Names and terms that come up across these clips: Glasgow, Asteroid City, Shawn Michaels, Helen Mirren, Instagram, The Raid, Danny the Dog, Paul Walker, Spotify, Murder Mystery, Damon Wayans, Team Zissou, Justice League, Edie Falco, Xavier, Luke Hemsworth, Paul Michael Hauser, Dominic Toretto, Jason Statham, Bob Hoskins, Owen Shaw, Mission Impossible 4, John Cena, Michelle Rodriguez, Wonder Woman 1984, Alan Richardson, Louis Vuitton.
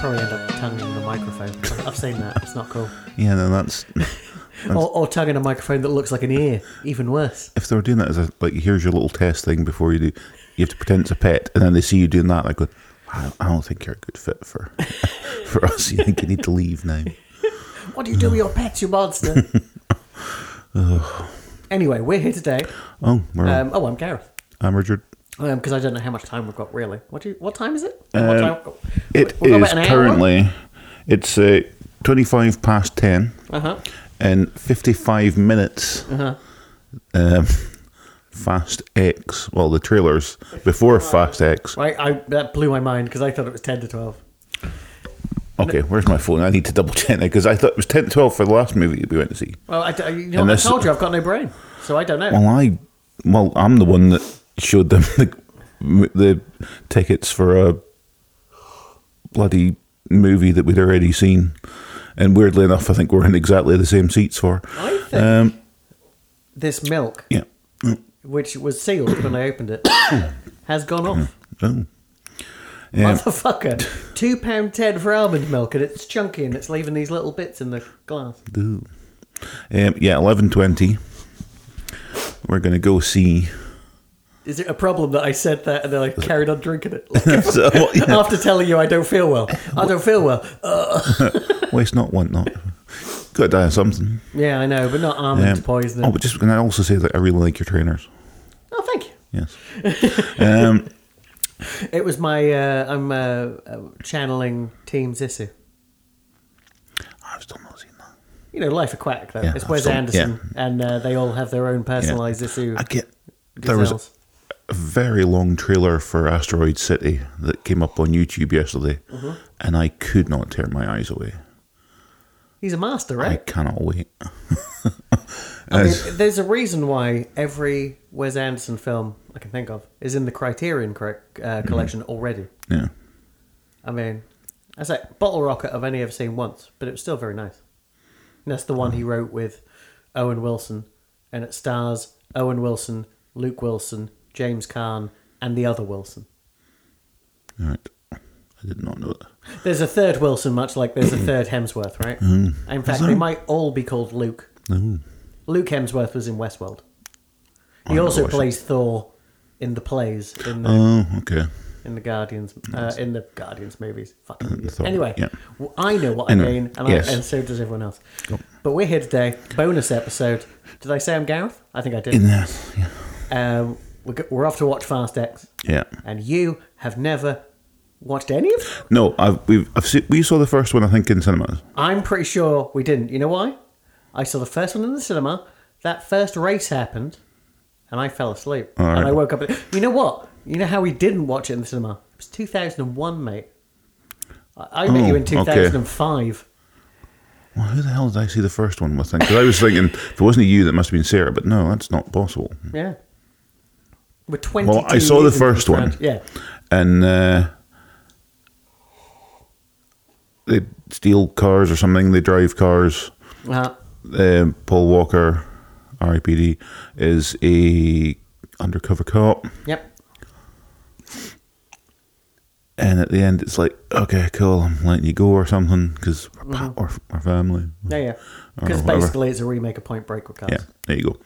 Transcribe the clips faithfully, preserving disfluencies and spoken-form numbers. probably end up tugging the microphone. I've seen that. It's not cool. Yeah, no, that's... that's... or, or tugging a microphone that looks like an ear. Even worse. If they were doing that as a, like, here's your little test thing before you do, you have to pretend it's a pet, and then they see you doing that, like, go, I, I don't think you're a good fit for, for us. You think you need to leave now. What do you do with your pets, you monster? Anyway, we're here today. Oh, we're um, oh, I'm Gareth. I'm Richard. Because um, I don't know how much time we've got, really. What do you, What time is it? Um, what time, it is currently, hour? It's uh, twenty-five past ten, uh-huh. and fifty-five minutes, uh-huh. um, Fast X, well, the trailers before oh, Fast X. I, I, that blew my mind, because I thought it was ten to twelve. Okay, it, where's my phone? I need to double check that, because I thought it was ten to twelve for the last movie that we went to see. Well, I, you know, I told you, I've got no brain, so I don't know. Well, I, well I'm the one that... showed them the, the tickets for a bloody movie that we'd already seen, and weirdly enough I think we're in exactly the same seats for I think um, this milk yeah. which was sealed when I opened it has gone off. Oh. Yeah. Motherfucker. two pounds ten for almond milk, and it's chunky and it's leaving these little bits in the glass. um, yeah eleven twenty we're going to go see... Is it a problem that I said that and then I carried on drinking it? Like, so, well, yeah. After telling you I don't feel well. I don't feel well. Waste not, want not. Got to die of something. Yeah, I know, but not almond um, poisoning. Oh, but just, can I also say that I really like your trainers? Oh, thank you. Yes. um, it was my, uh, I'm uh, channeling Team Zissou. I've still not seen that. You know, Life Aquatic, though. Yeah, it's I've Wes still, Anderson, yeah. and uh, they all have their own personalised yeah. Zissou. I get, there was... A, A very long trailer for Asteroid City that came up on YouTube yesterday, mm-hmm. and I could not tear my eyes away. He's a master, right? I cannot wait. I mean, there's a reason why every Wes Anderson film I can think of is in the Criterion uh, collection mm-hmm. already. Yeah. I mean, I say Bottle Rocket I've only ever seen once, but it was still very nice. And that's the one mm-hmm. he wrote with Owen Wilson, and it stars Owen Wilson, Luke Wilson, James Caan, and the other Wilson. All right. I did not know that. There's a third Wilson, much like there's a third Hemsworth, right? Mm. In fact, they might all be called Luke. Mm. Luke Hemsworth was in Westworld. He oh, also plays it. Thor in the plays. In the, oh, okay. In the Guardians, uh, in the Guardians movies. Fucking Thor, anyway, yeah. well, I know what anyway, I mean, and, yes. I, and so does everyone else. Cool. But we're here today, bonus episode. Did I say I'm Gareth? I think I did. In there, yeah. Um, We're off to watch Fast X. Yeah. And you have never watched any of them? No, I've, we've, I've seen, we saw the first one, I think, in cinemas. I'm pretty sure we didn't. You know why? I saw the first one in the cinema. That first race happened, and I fell asleep. All right. And I woke up. You know what? You know how we didn't watch it in the cinema? It was two thousand one, mate. I, I oh, met you in two thousand five. Okay. Well, who the hell did I see the first one with? Because I was thinking, if it wasn't you, that must have been Sarah. But no, that's not possible. Yeah. Well, I saw the first one, yeah, and uh, they steal cars or something. They drive cars. Uh-huh. Uh, Paul Walker, R I P D, is a undercover cop. Yep. And at the end, it's like, okay, cool, I'm letting you go or something because we're, mm-hmm. we're, we're family. Yeah, yeah. Because basically, it's a remake of Point Break with cars. Yeah, there you go.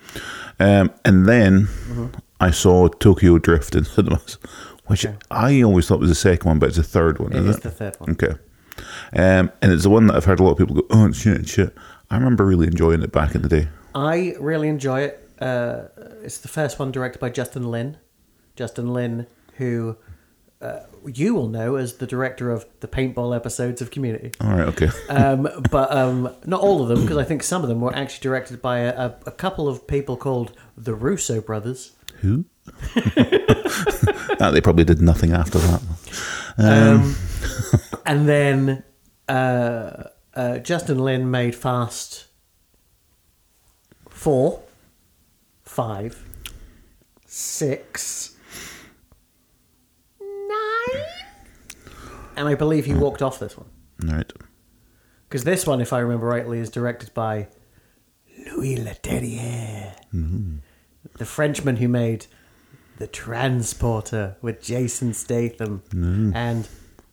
Um, and then. Mm-hmm. I saw Tokyo Drift in cinemas, which okay. I always thought was the second one, but it's the third one, it isn't is it? It's the third one. Okay. Um, and it's the one that I've heard a lot of people go, oh, it's shit, it's shit. I remember really enjoying it back in the day. I really enjoy it. Uh, it's the first one directed by Justin Lin. Justin Lin, who uh, you will know as the director of the paintball episodes of Community. All right, okay. um, but um, not all of them, because I think some of them were actually directed by a, a couple of people called the Russo brothers. Who? No, they probably did nothing after that. Um, um, and then uh, uh, Justin Lin made Fast four, five, six, nine, and I believe he walked off this one. Right. Because this one, if I remember rightly, is directed by Louis Leterrier. Mm-hmm. The Frenchman who made The Transporter with Jason Statham mm. and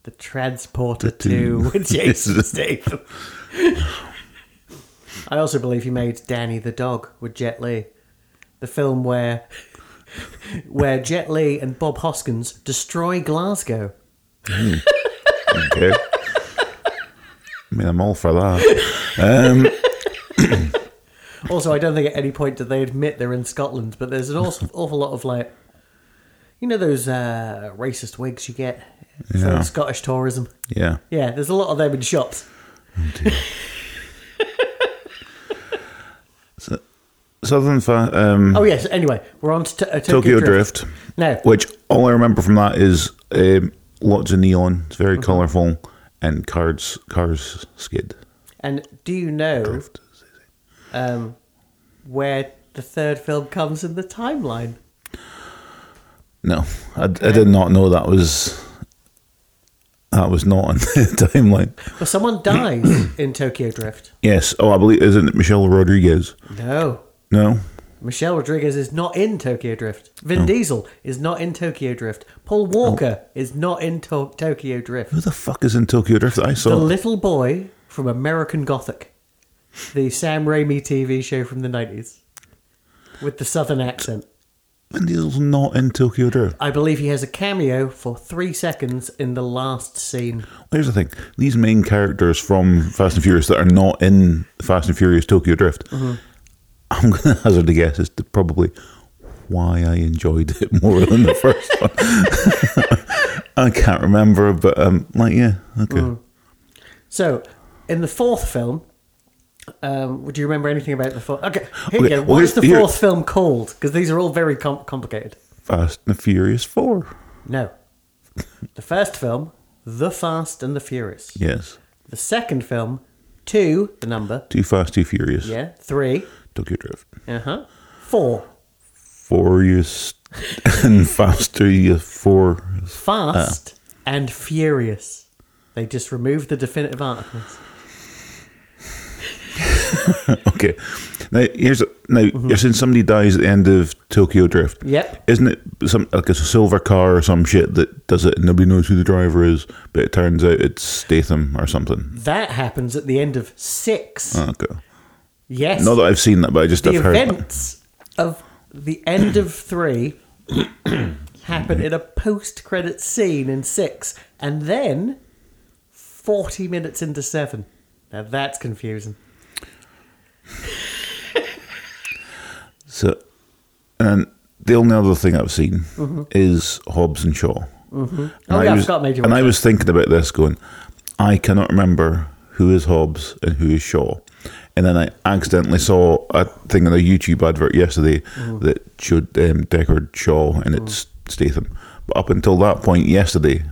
The Transporter two with Jason Statham. I also believe he made Danny the Dog with Jet Li. The film where where Jet Li and Bob Hoskins destroy Glasgow. Mm. Okay. I mean, I'm all for that. Um, also, I don't think at any point did they admit they're in Scotland, but there's an awful, awful lot of, like, you know those uh, racist wigs you get for yeah. Scottish tourism? Yeah. Yeah, there's a lot of them in shops. Oh, dear. so, Southern Fire... Um, oh, yes, anyway, we're on to t- uh, Tokyo, Tokyo Drift. Drift. No. Which, all I remember from that is um, lots of neon, it's very mm-hmm. colourful, and cars, cars skid. And do you know... Drift. Um, where the third film comes in the timeline. No, okay. I, I did not know that was that was not on the timeline. Well, someone dies in Tokyo Drift. Yes. Oh, I believe isn't it Michelle Rodriguez? No. No. Michelle Rodriguez is not in Tokyo Drift. Vin no. Diesel is not in Tokyo Drift. Paul Walker oh. is not in to- Tokyo Drift. Who the fuck is in Tokyo Drift? I saw the little boy from American Gothic. The Sam Raimi T V show from the nineties. With the southern accent. Vin Diesel's not in Tokyo Drift. I believe he has a cameo for three seconds in the last scene. Well, here's the thing. These main characters from Fast and Furious that are not in Fast and Furious Tokyo Drift, mm-hmm. I'm going to hazard a guess as to probably why I enjoyed it more than the first one. I can't remember, but um, like, yeah, okay. Mm. So, in the fourth film... Um, would you remember anything about the fourth? Okay, here okay. you go. What well, is the fourth film called? Because these are all very com- complicated. Fast and the Furious four. No. The first film, The Fast and the Furious. Yes. The second film, two, the number. Too Fast, Too Furious. Yeah. Three. Tokyo Drift. Uh-huh. Four. Furious and Faster, you four. Fast ah. and Furious. They just removed the definitive articles. Okay. Now, here's a, now mm-hmm. you're saying somebody dies at the end of Tokyo Drift. Yep. Isn't it some like a silver car or some shit that does it and nobody knows who the driver is, but it turns out it's Statham or something? That happens at the end of six. Oh, okay. Yes. Not that I've seen that, but I just the have heard. The events of the end of three happen in a post-credit scene in six, and then forty minutes into seven. Now that's confusing. So, and the only other thing I've seen mm-hmm. is Hobbs and Shaw. Mm-hmm. Oh, and yeah, I was, Scott made you and I was thinking about this going, I cannot remember who is Hobbs and who is Shaw. And then I accidentally saw a thing on a YouTube advert yesterday mm-hmm. that showed um, Deckard Shaw and mm-hmm. it's Statham. But up until that point yesterday,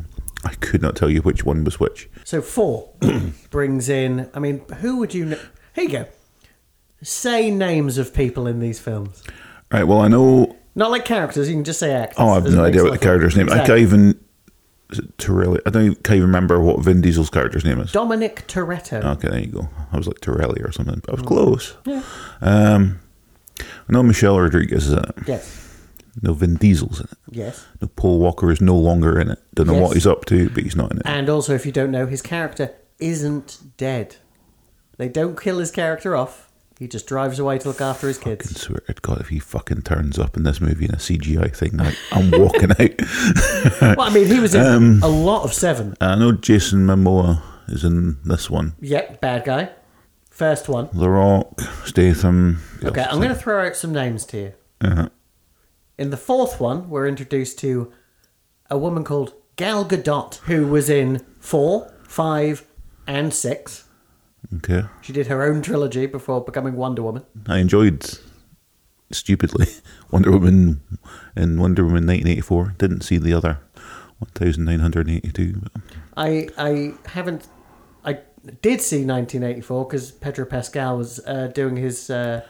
I could not tell you which one was which. So four brings in, I mean, who would you know? Here you go. Say names of people in these films. Right, well, I know... Not like characters, you can just say actors. Oh, I have There's no idea what like the character's name is. Exactly. I can't even... Is it Torelli? I don't, can't even remember what Vin Diesel's character's name is. Dominic Toretto. Okay, there you go. I was like Torelli or something, but I was mm. close. Yeah. Um, I know Michelle Rodriguez is in it. Yes. No Vin Diesel's in it. Yes. No Paul Walker is no longer in it. Don't know yes. what he's up to, but he's not in it. And also, if you don't know, his character isn't dead. They don't kill his character off. He just drives away to look after his kids. I fucking swear to God, if he fucking turns up in this movie in a C G I thing, I, I'm walking out. Well, I mean, he was in um, a lot of Seven. I know Jason Momoa is in this one. Yep, bad guy. First one. The Rock, Statham. Okay, I'm going to throw out some names to you. Uh-huh. In the fourth one, we're introduced to a woman called Gal Gadot, who was in four, five, and six. Okay. She did her own trilogy before becoming Wonder Woman. I enjoyed, stupidly, Wonder Woman and Wonder Woman nineteen eighty-four. Didn't see the other nineteen eighty-two. I I haven't... I did see nineteen eighty-four because Pedro Pascal was uh, doing his uh,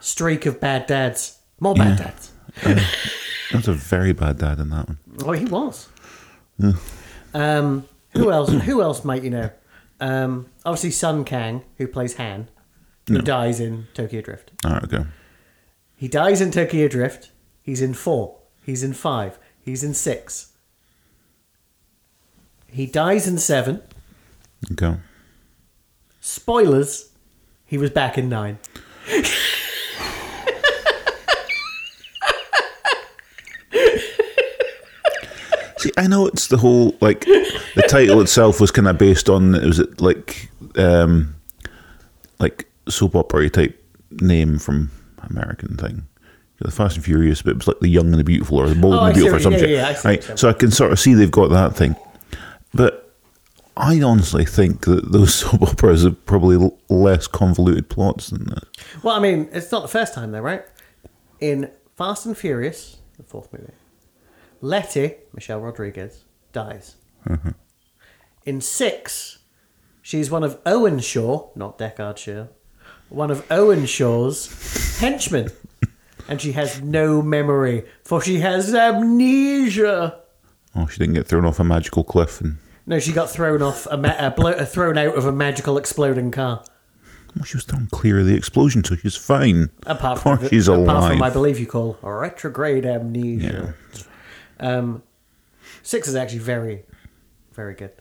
streak of bad dads. More bad yeah. dads. Uh, that was a very bad dad in that one. Oh, he was. Yeah. Um, who else? Who else might you know? Um, obviously, Sun Kang, who plays Han, who no. dies in Tokyo Drift. All right, okay. He dies in Tokyo Drift. He's in four. He's in five. He's in six. He dies in seven. Okay. Spoilers. He was back in nine. See, I know it's the whole, like, the title itself was kind of based on, it was like, um, like soap opera type name from American thing. The Fast and Furious, but it was like The Young and the Beautiful or The Bold oh, and the Beautiful or some yeah, shit. Yeah, yeah, I right? So I can sort of see they've got that thing. But I honestly think that those soap operas are probably less convoluted plots than that. Well, I mean, it's not the first time though, right? In Fast and Furious, the fourth movie, Letty, Michelle Rodriguez, dies. Mm-hmm. In six, she's one of Owen Shaw, not Deckard Shaw, one of Owen Shaw's henchmen. And she has no memory, for she has amnesia. Oh, she didn't get thrown off a magical cliff, and no, she got thrown off a, ma- a blo- thrown out of a magical exploding car. Well, she was thrown clear of the explosion, so she's fine. Apart from, the, she's apart alive. from, I believe you call retrograde amnesia. Yeah. Um, six is actually very, very good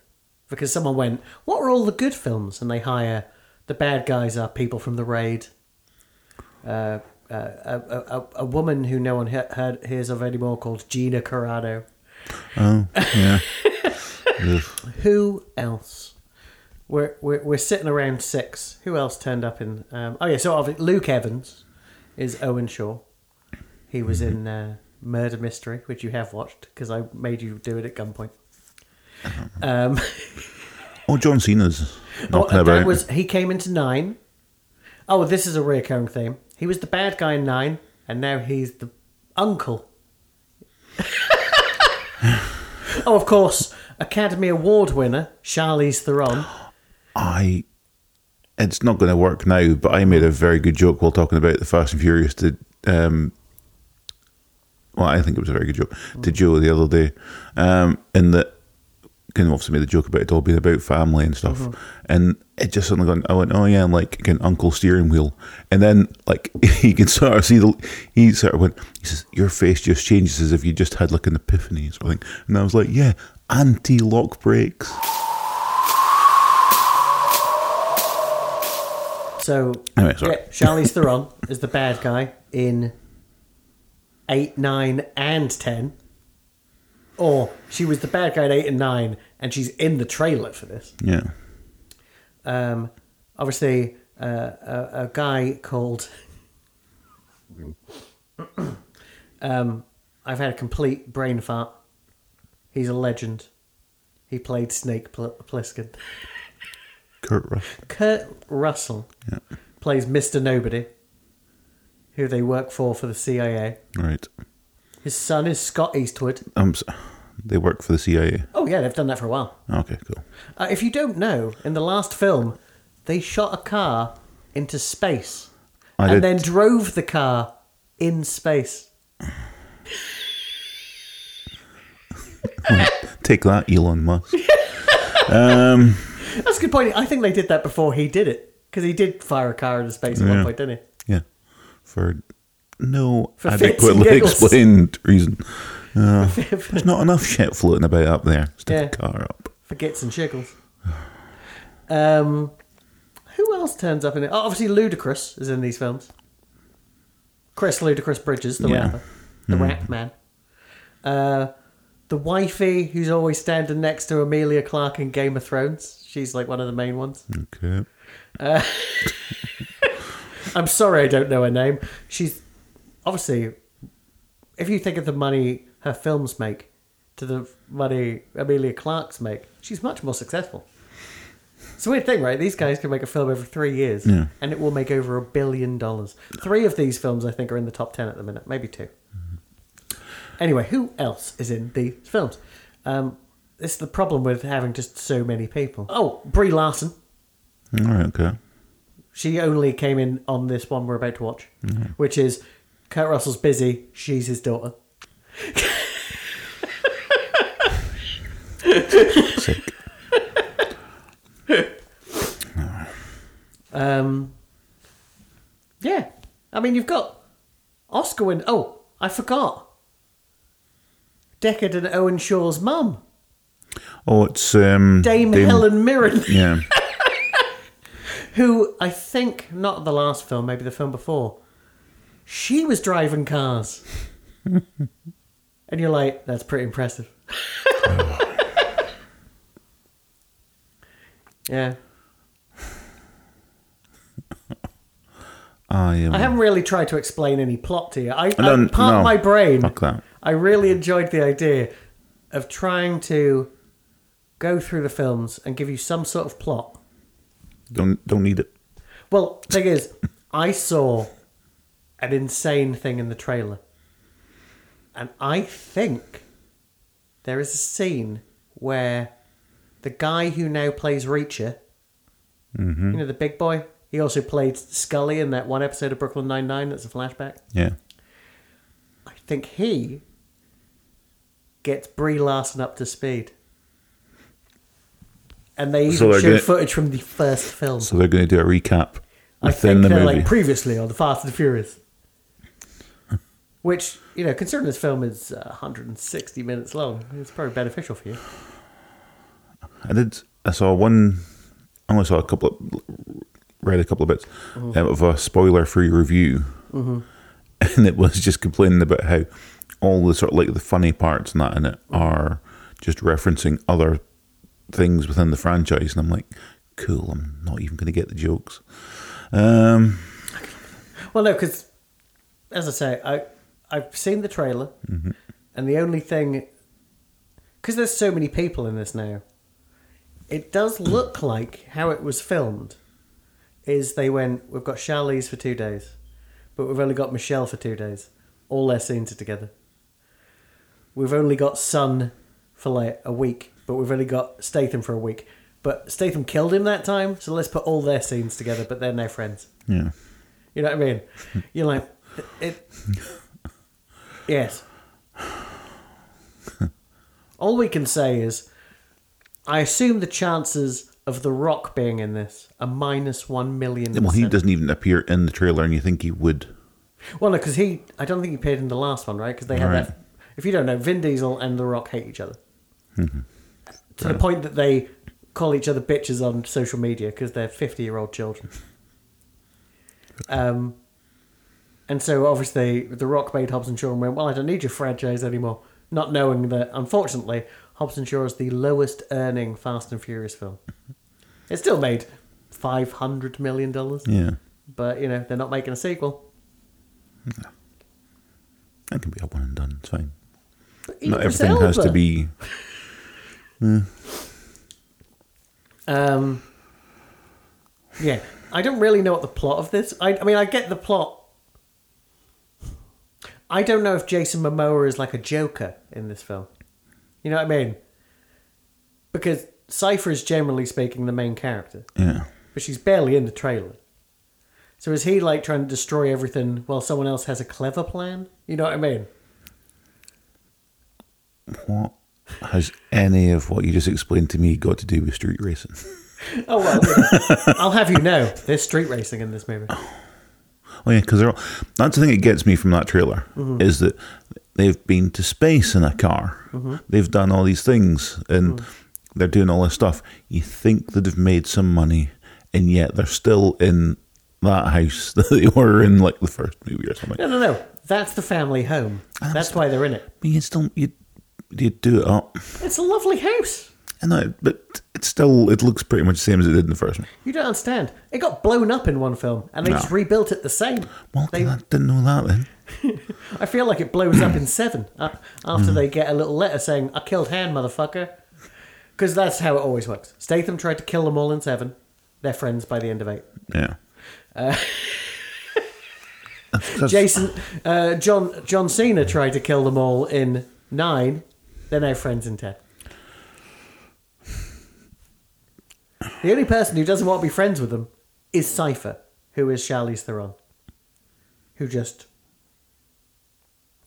because someone went, "What are all the good films?" And they hire the bad guys are people from The Raid. Uh, Uh, a, a, a woman who no one he- heard, hears of anymore called Gina Carano. Oh, yeah. Who else? We're, we're we're sitting around six. Who else turned up in... Um, oh, yeah, so Luke Evans is Owen Shaw. He was mm-hmm. in uh, Murder Mystery, which you have watched, because I made you do it at gunpoint. Um, oh, John Cena's knocking about. That was, he came into nine. Oh, this is a recurring theme. He was the bad guy in nine, and now he's the uncle. Oh, of course, Academy Award winner, Charlize Theron. I, it's not going to work now, but I made a very good joke while talking about the Fast and Furious to, um, well, I think it was a very good joke, mm. to Joe the other day, um, in that, kind of obviously made the joke about it all being about family and stuff, mm-hmm. and it just suddenly gone, I went, oh yeah, and like again, Uncle Steering Wheel, and then like you can sort of see the he sort of went, he says, your face just changes as if you just had like an epiphany sort of thing, and I was like, yeah, anti lock brakes. So anyway, sorry. Yeah, Charlize Theron is the bad guy in eight, nine, and ten. Or she was the bad guy at eight and nine, and she's in the trailer for this. Yeah. Um, obviously, uh, a, a guy called... um, I've had a complete brain fart. He's a legend. He played Snake Pl- Plissken. Kurt Russell. Kurt Russell yeah. plays Mister Nobody, who they work for for the C I A. Right. His son is Scott Eastwood. Um, they work for the C I A. Oh, yeah, they've done that for a while. Okay, cool. Uh, if you don't know, in the last film, they shot a car into space I and did. then drove the car in space. Take that, Elon Musk. um, That's a good point. I think they did that before he did it, because he did fire a car into space at yeah. one point, didn't he? Yeah, for... No adequately explained reason. Uh, there's not enough shit floating about up there. Stick yeah. the car up. For gits and shiggles. Um, who else turns up in it? Oh, obviously, Ludacris is in these films. Chris Ludacris Bridges, the yeah. rapper. The mm. rap man. Uh, the wifey who's always standing next to Emilia Clarke in Game of Thrones. She's like one of the main ones. Okay. Uh, I'm sorry I don't know her name. She's... Obviously, if you think of the money her films make to the money Emilia Clarke's make, she's much more successful. It's a weird thing, right? These guys can make a film every three years, yeah. and it will make over a billion dollars. Three of these films, I think, are in the top ten at the minute. Maybe two. Mm-hmm. Anyway, who else is in these films? Um, this is the problem with having just so many people. Oh, Brie Larson. All right, okay. She only came in on this one we're about to watch, mm-hmm. which is... Kurt Russell's busy. She's his daughter. Sick. Um, yeah. I mean, you've got Oscar win. Oh, I forgot. Deckard and Owen Shaw's mum. Oh, it's... Um, Dame, Dame Helen Mirren. Yeah. Who, I think, not the last film, maybe the film before, she was driving cars. And you're like, that's pretty impressive. Yeah. I, um, I haven't really tried to explain any plot to you. I, I don't, part no, of my brain, fuck that. I really enjoyed the idea of trying to go through the films and give you some sort of plot. Don't don't need it. Well, the thing is, I saw an insane thing in the trailer. And I think there is a scene where the guy who now plays Reacher, mm-hmm. you know, the big boy, he also played Scully in that one episode of Brooklyn Nine-Nine that's a flashback. Yeah. I think he gets Brie Larson up to speed. And they even so show footage from the first film. So they're going to do a recap within the movie. I think they're like previously on the Fast and Furious. Which, you know, considering this film is one hundred sixty minutes long, it's probably beneficial for you. I did. I saw one. I only saw a couple of. Read a couple of bits mm-hmm. um, of a spoiler-free review, mm-hmm. and it was just complaining about how all the sort of like the funny parts and that in it are just referencing other things within the franchise. And I'm like, cool. I'm not even going to get the jokes. Um, well, no, because as I say, I I've seen the trailer, mm-hmm. and the only thing, because there's so many people in this now. It does look like how it was filmed is they went, we've got Charlize for two days, but we've only got Michelle for two days. All their scenes are together. We've only got Sun for like a week, but we've only got Statham for a week. But Statham killed him that time, so let's put all their scenes together, but they're now friends. Yeah. You know what I mean? You're like, it. Yes. All we can say is, I assume the chances of The Rock being in this are minus one million. Well, he doesn't even appear in the trailer, and you think he would. Well, no, because he... I don't think he appeared in the last one, right? Because they had right. that... If you don't know, Vin Diesel and The Rock hate each other. Mm-hmm. To right. the point that they call each other bitches on social media because they're fifty-year-old children. um, And so, obviously, The Rock made Hobbs and Shaw and went, well, I don't need your franchise anymore. Not knowing that, unfortunately... Hobbs and Shaw is the lowest earning Fast and Furious film. It still made five hundred million dollars. Yeah. But, you know, they're not making a sequel. No. That can be a one and done. It's fine. Not everything Elba. has to be... Yeah. Um, yeah. I don't really know what the plot of this... I, I mean, I get the plot. I don't know if Jason Momoa is like a Joker in this film. You know what I mean? Because Cypher is generally speaking the main character. Yeah. But she's barely in the trailer. So is he like trying to destroy everything while someone else has a clever plan? You know what I mean? What has any of what you just explained to me got to do with street racing? Oh, well, yeah. I'll have you know, there's street racing in this movie. Oh, yeah, because that's the thing that gets me from that trailer, mm-hmm. is that... They've been to space in a car. Mm-hmm. They've done all these things and mm. they're doing all this stuff. You think that they've made some money and yet they're still in that house that they were in like the first movie or something. No, no, no. That's the family home. And That's still, why they're in it. But you still, you, you do it up. It's a lovely house. I know, but it's still, it looks pretty much the same as it did in the first one. You don't understand. It got blown up in one film and they no. just rebuilt it the same. Well, they, I didn't know that then. I feel like it blows up in seven after mm. they get a little letter saying, I killed Han, motherfucker. Because that's how it always works. Statham tried to kill them all in seven. They're friends by the end of eight. Yeah. Uh, Jason, uh, John, John Cena tried to kill them all in nine. They're now friends in ten. The only person who doesn't want to be friends with them is Cypher, who is Charlize Theron, who just...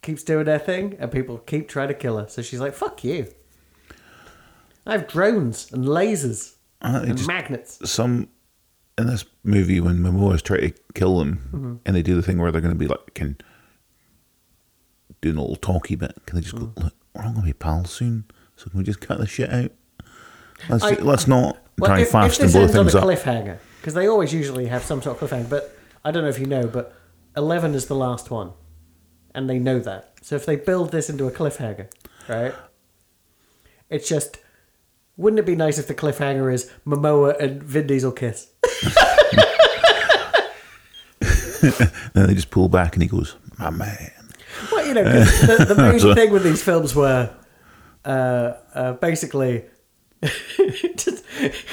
keeps doing their thing and people keep trying to kill her. So she's like, fuck you. I have drones and lasers uh, and just, magnets. Some in this movie when Momoa's trying to kill them mm-hmm. and they do the thing where they're going to be like, can do an little talky bit. Can they just mm. go, look, we're all going to be pals soon. So can we just cut this shit out? Let's, I, let's not well, try if, fast and blow things up. If this ends on a cliffhanger, because they always usually have some sort of cliffhanger, but I don't know if you know, but eleven is the last one, and they know that. So if they build this into a cliffhanger, right, it's just... Wouldn't it be nice if the cliffhanger is Momoa and Vin Diesel kiss? Then they just pull back and he goes, my man. Well, you know, the, the major thing with these films were uh, uh, basically, just,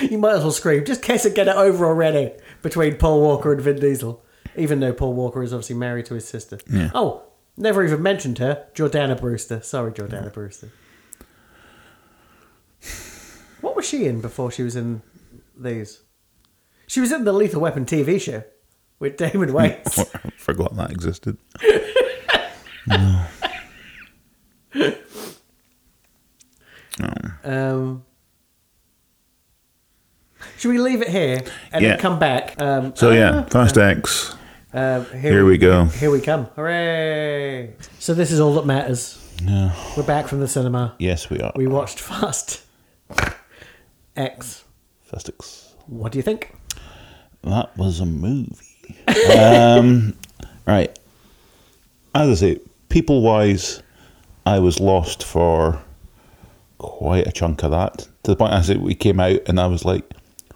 you might as well scream, just kiss and get it over already between Paul Walker and Vin Diesel, even though Paul Walker is obviously married to his sister. Yeah. Oh, never even mentioned her, Jordana Brewster. Sorry, Jordana yeah. Brewster. What was she in before she was in these? She was in the Lethal Weapon T V show with Damon Wayans. I forgot that existed. No. No. Um, should we leave it here and yeah. then come back? Um, so, uh, yeah, Fast um, X. Uh, here, here we go. Here we come. Hooray. So, this is all that matters. No. We're back from the cinema. Yes, we are. We watched Fast X. Fast X. What do you think? That was a movie. um, right. As I say, people-wise, I was lost for quite a chunk of that. To the point I said we came out and I was like,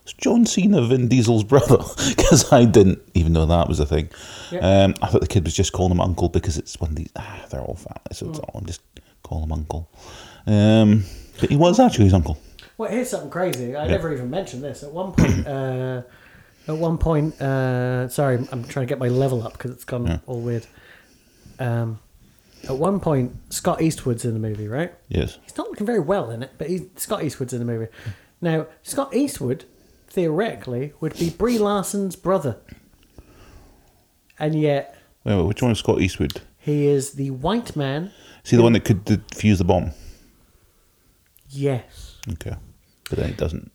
"Is John Cena Vin Diesel's brother?" Because I didn't even know that was a thing. Yep. Um, I thought the kid was just calling him uncle because it's one of these. Ah, they're all family, so it's all, I'm just calling him uncle. Um, but he was actually his uncle. Well, here's something crazy. I yep. never even mentioned this. At one point, uh, at one point, uh, sorry, I'm trying to get my level up because it's gone yeah. all weird. Um, at one point, Scott Eastwood's in the movie, right? Yes. He's not looking very well in it, but he's, Scott Eastwood's in the movie. Now, Scott Eastwood, theoretically, would be Brie Larson's brother. And yet... Wait, wait, which one is Scott Eastwood? He is the white man. Is he the one that could defuse the bomb? Yes. Okay. But then it doesn't.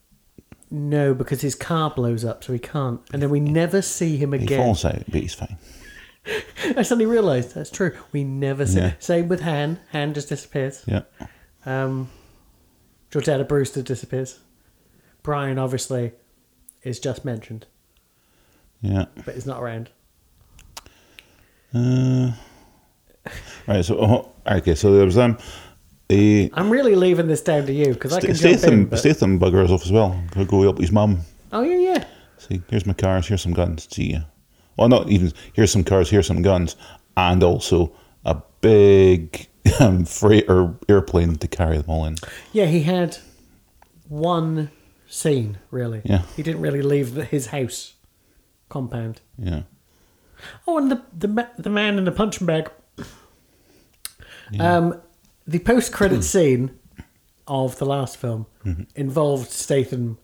No, because his car blows up, so he can't. And then we never see him again. He falls out, but he's fine. I suddenly realised that's true. We never see. Yeah. Same with Han. Han just disappears. Yeah. Um, Jordana Brewster disappears. Brian obviously is just mentioned. Yeah. But he's not around. Uh. Right. So oh, okay. So there was um. The I'm really leaving this down to you because St- I can Statham, jump in. But... Statham buggers off as well. He'll go up with his mum. Oh yeah, yeah. See, here's my cars. Here's some guns. See ya. Well, not even, here's some cars, here's some guns, and also a big um, freighter airplane to carry them all in. Yeah, he had one scene, really. Yeah. He didn't really leave the, his house compound. Yeah. Oh, and the the, the man in the punching bag. Yeah. Um, the post-credit scene of the last film mm-hmm. involved Statham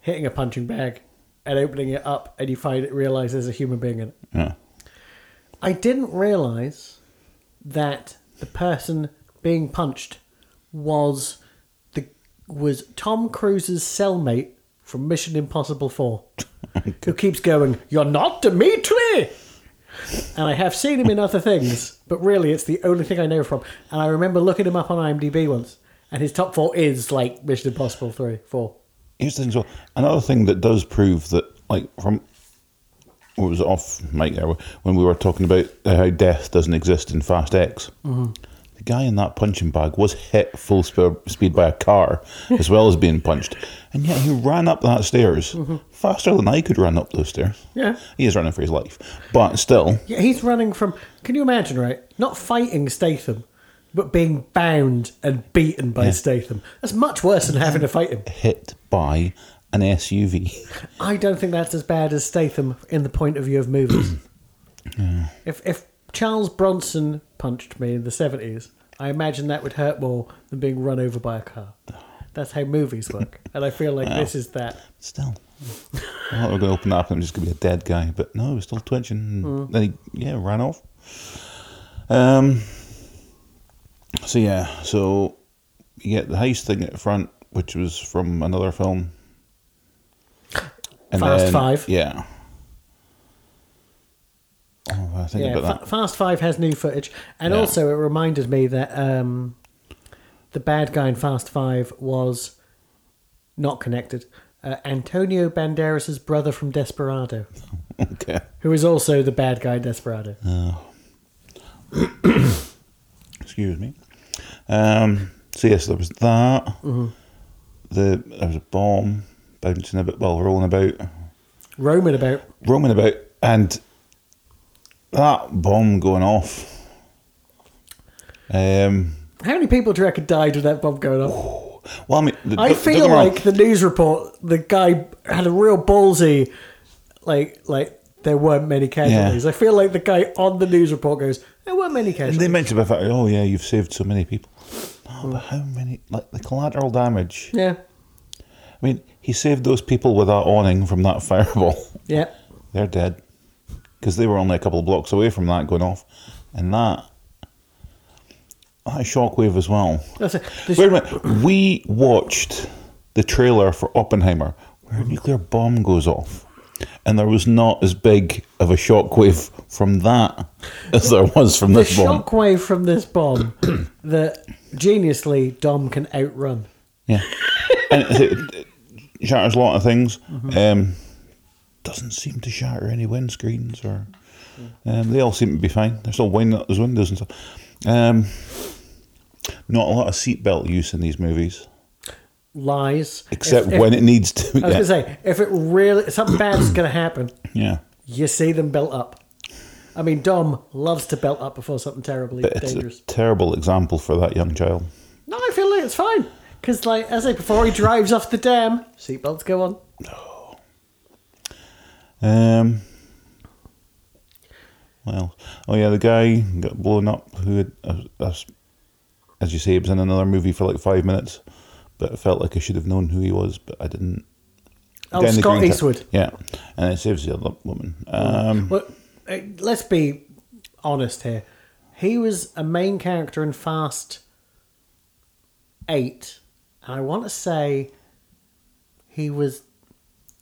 hitting a punching bag and opening it up, and you find it realise there's a human being in it. Yeah. I didn't realise that the person being punched was the was Tom Cruise's cellmate from Mission Impossible four, who keeps going, "You're not Dimitri!" And I have seen him in other things, but really it's the only thing I know from. And I remember looking him up on IMDb once, and his top four is like Mission Impossible three, four. Here's the thing as well. Another thing that does prove that, like, from what was it off mic there when we were talking about how death doesn't exist in Fast X, mm-hmm. the guy in that punching bag was hit full sp- speed by a car as well as being punched, and yet he ran up that stairs mm-hmm. faster than I could run up those stairs. Yeah, he is running for his life, but still, yeah, he's running from. Can you imagine, right? Not fighting Statham, but being bound and beaten by yeah. Statham. That's much worse than having to fight him. Hit by an S U V. I don't think that's as bad as Statham in the point of view of movies. yeah. If if Charles Bronson punched me in the seventies, I imagine that would hurt more than being run over by a car. That's how movies work. And I feel like well, this is that. Still. I thought we were going to open up and I'm just going to be a dead guy. But no, he was still twitching. Mm. Then he, yeah, ran off. Um... So yeah, so you get the heist thing at front, which was from another film. And Fast then, Five. Yeah. Oh, I think yeah, about fa- that. Fast Five has new footage, and yeah. also it reminded me that um, the bad guy in Fast Five was not connected, uh, Antonio Banderas' brother from Desperado. Okay. Who is also the bad guy in Desperado. Oh. Excuse me. Um, so, yes, there was that. Mm-hmm. The, there was a bomb bouncing about, well, rolling about. Roaming about. Roaming about. And that bomb going off. Um, How many people do you reckon died with that bomb going off? Well, I mean, the, I the, feel the, like the news report, the guy had a real ballsy, like, like there weren't many casualties. Yeah. I feel like the guy on the news report goes, there weren't many casualties. And they mentioned about, oh yeah, you've saved so many people. Oh, mm. But how many? Like the collateral damage. Yeah. I mean, he saved those people with that awning from that fireball. Yeah. They're dead because they were only a couple of blocks away from that going off, and that. That shockwave as well. That's a, Wait a minute. We watched the trailer for Oppenheimer where a nuclear bomb goes off, and there was not as big of a shockwave from that as there was from the this bomb. The shockwave from this bomb that geniusly Dom can outrun. Yeah. And it shatters a lot of things. Mm-hmm. Um, doesn't seem to shatter any windscreens, or um, they all seem to be fine. They're still winding up those windows and stuff. Um, Not a lot of seatbelt use in these movies. Lies. Except if, if, when it needs to. I was going to say, if it really, something bad's going to happen, yeah, you see them belt up. I mean, Dom loves to belt up before something terribly but it's dangerous. It's a terrible example for that young child. No, I feel like it's fine. Because, like, as I say, before he drives off the dam, seatbelts go on. No. Um... Well, oh yeah, the guy got blown up who had, as, as you say, he was in another movie for like five minutes, but I felt like I should have known who he was, but I didn't. Oh, Down Scott Eastwood. T- yeah, and it saves the other woman. Um, well, let's be honest here. He was a main character in Fast eight, and I want to say he was...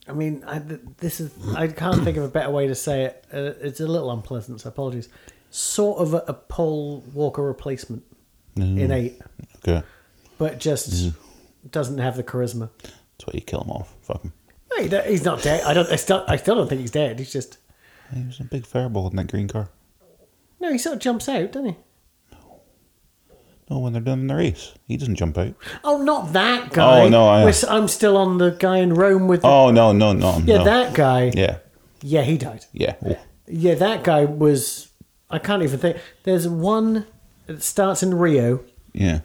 I mean, I, this is, I can't think of a better way to say it. Uh, it's a little unpleasant, so apologies. Sort of a, a Paul Walker replacement mm. in eight. Okay. But just mm. doesn't have the charisma. That's why you kill him off. Fuck him. No, he's not dead. I, don't, I, still, I still don't think he's dead. He's just... He was a big fireball in that green car. No, he sort of jumps out, doesn't he? Oh, when they're doing the race. He doesn't jump out. Oh, not that guy. Oh, no. I, We're, I'm still on the guy in Rome with... The, oh, no, no, no. Yeah, no. That guy. Yeah. Yeah, he died. Yeah. Oh. Yeah, that guy was... I can't even think. There's one that starts in Rio. Yeah.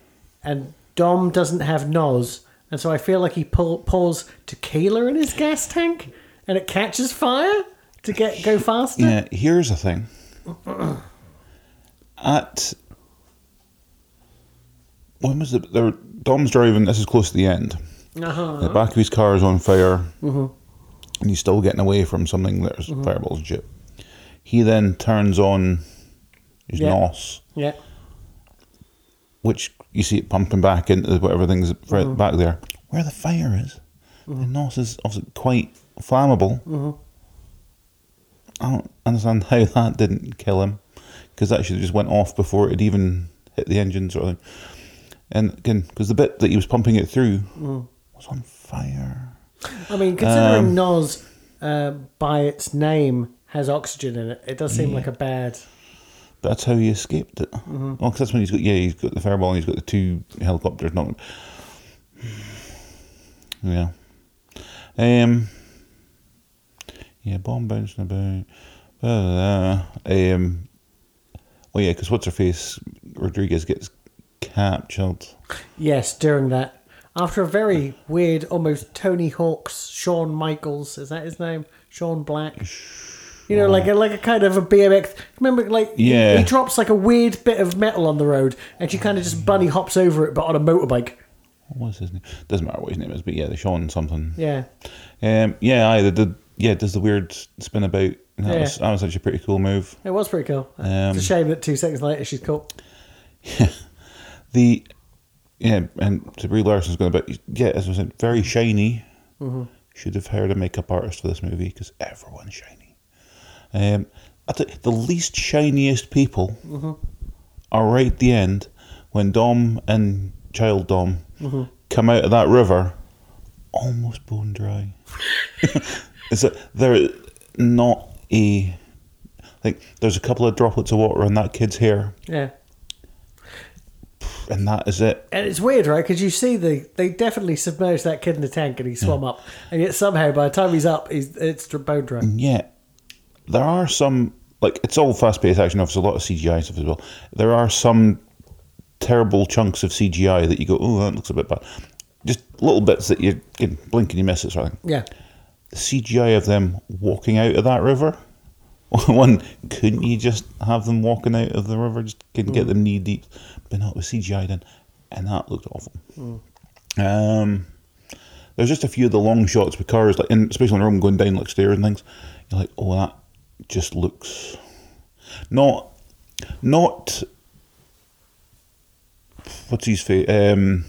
And Dom doesn't have N O S. And so I feel like he pull, pours tequila in his gas tank and it catches fire to get go faster. Yeah, here's the thing. At... When was it? There, Dom's driving. This is close to the end. Uh-huh. The back of his car is on fire, mm-hmm. and he's still getting away from something. There's mm-hmm. fireballs and shit. He then turns on his yeah. N O S. Yeah. Which you see it pumping back into whatever things mm-hmm. back there, where the fire is. Mm-hmm. The N O S is obviously quite flammable. Mm-hmm. I don't understand how that didn't kill him, because that should have just went off before it even hit the engine, sort of thing. And again, because the bit that he was pumping it through mm. was on fire. I mean, considering um, N O S uh, by its name has oxygen in it, it does seem yeah. like a bad. But that's how he escaped it. Mm-hmm. Well, because that's when he's got yeah, he's got the fireball and he's got the two helicopters. Not yeah, um, yeah, bomb bouncing about. Blah, blah, blah. Um, oh yeah, because what's her face? Rodriguez gets. Captured. Yes, during that. After a very weird, almost Tony Hawk's, Shawn Michaels, is that his name? Shawn Black. You know, like a, like a kind of a B M X. Remember, like, yeah. he, he drops like a weird bit of metal on the road and she kind of just bunny hops over it, but on a motorbike. What was his name? Doesn't matter what his name is, but yeah, the Shawn something. Yeah. Um, yeah, I, the, the, yeah, does the weird spin about. That, yeah. was, that was actually a pretty cool move. It was pretty cool. Um, it's a shame that two seconds later she's caught. Yeah. The yeah, and so Brie Larson's going about yeah, as I said, very shiny. Mm-hmm. Should have hired a makeup artist for this movie because everyone's shiny. Um, the least shiniest people mm-hmm. are right at the end when Dom and Child Dom mm-hmm. come out of that river almost bone dry. Is that they're not a like? There's a couple of droplets of water on that kid's hair. Yeah. And that is it. And it's weird, right? Because you see, the, they definitely submerged that kid in the tank and he swam yeah. up. And yet somehow, by the time he's up, he's, it's bone dry. Yeah. There are some... Like, it's all fast-paced action. Obviously, a lot of C G I stuff as well. There are some terrible chunks of C G I that you go, oh, that looks a bit bad. Just little bits that you can blink and you miss it sort of thing. Yeah. The C G I of them walking out of that river... One, couldn't you just have them walking out of the river? Just couldn't mm. get them knee deep, but not with C G I then, and that looked awful. Mm. Um, there's just a few of the long shots with cars, like, and especially in Rome going down like stairs and things. You're like, oh, that just looks not, not. What's his face? Um,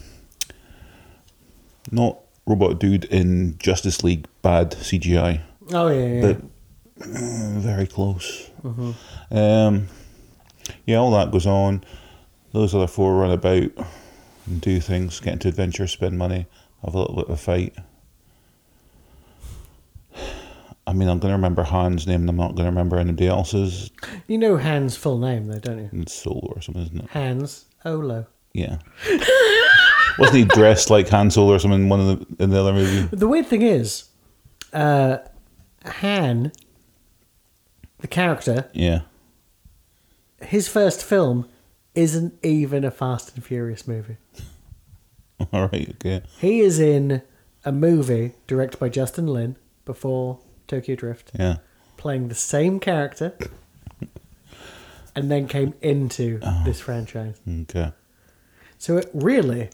not robot dude in Justice League. Bad C G I. Oh yeah, yeah. The, very close. Mm-hmm. Um, yeah, all that goes on. Those other four run about and do things, get into adventure, spend money, have a little bit of a fight. I mean, I'm going to remember Han's name and I'm not going to remember anybody else's. You know Han's full name though, don't you? It's Solo or something, isn't it? Hans Olo. Yeah. Wasn't he dressed like Han Solo or something in one of the, in the other movie? The weird thing is, uh, Han... The character, yeah. His first film isn't even a Fast and Furious movie. All right, okay. He is in a movie directed by Justin Lin before Tokyo Drift. Yeah, playing the same character, and then came into oh, this franchise. Okay. So it really,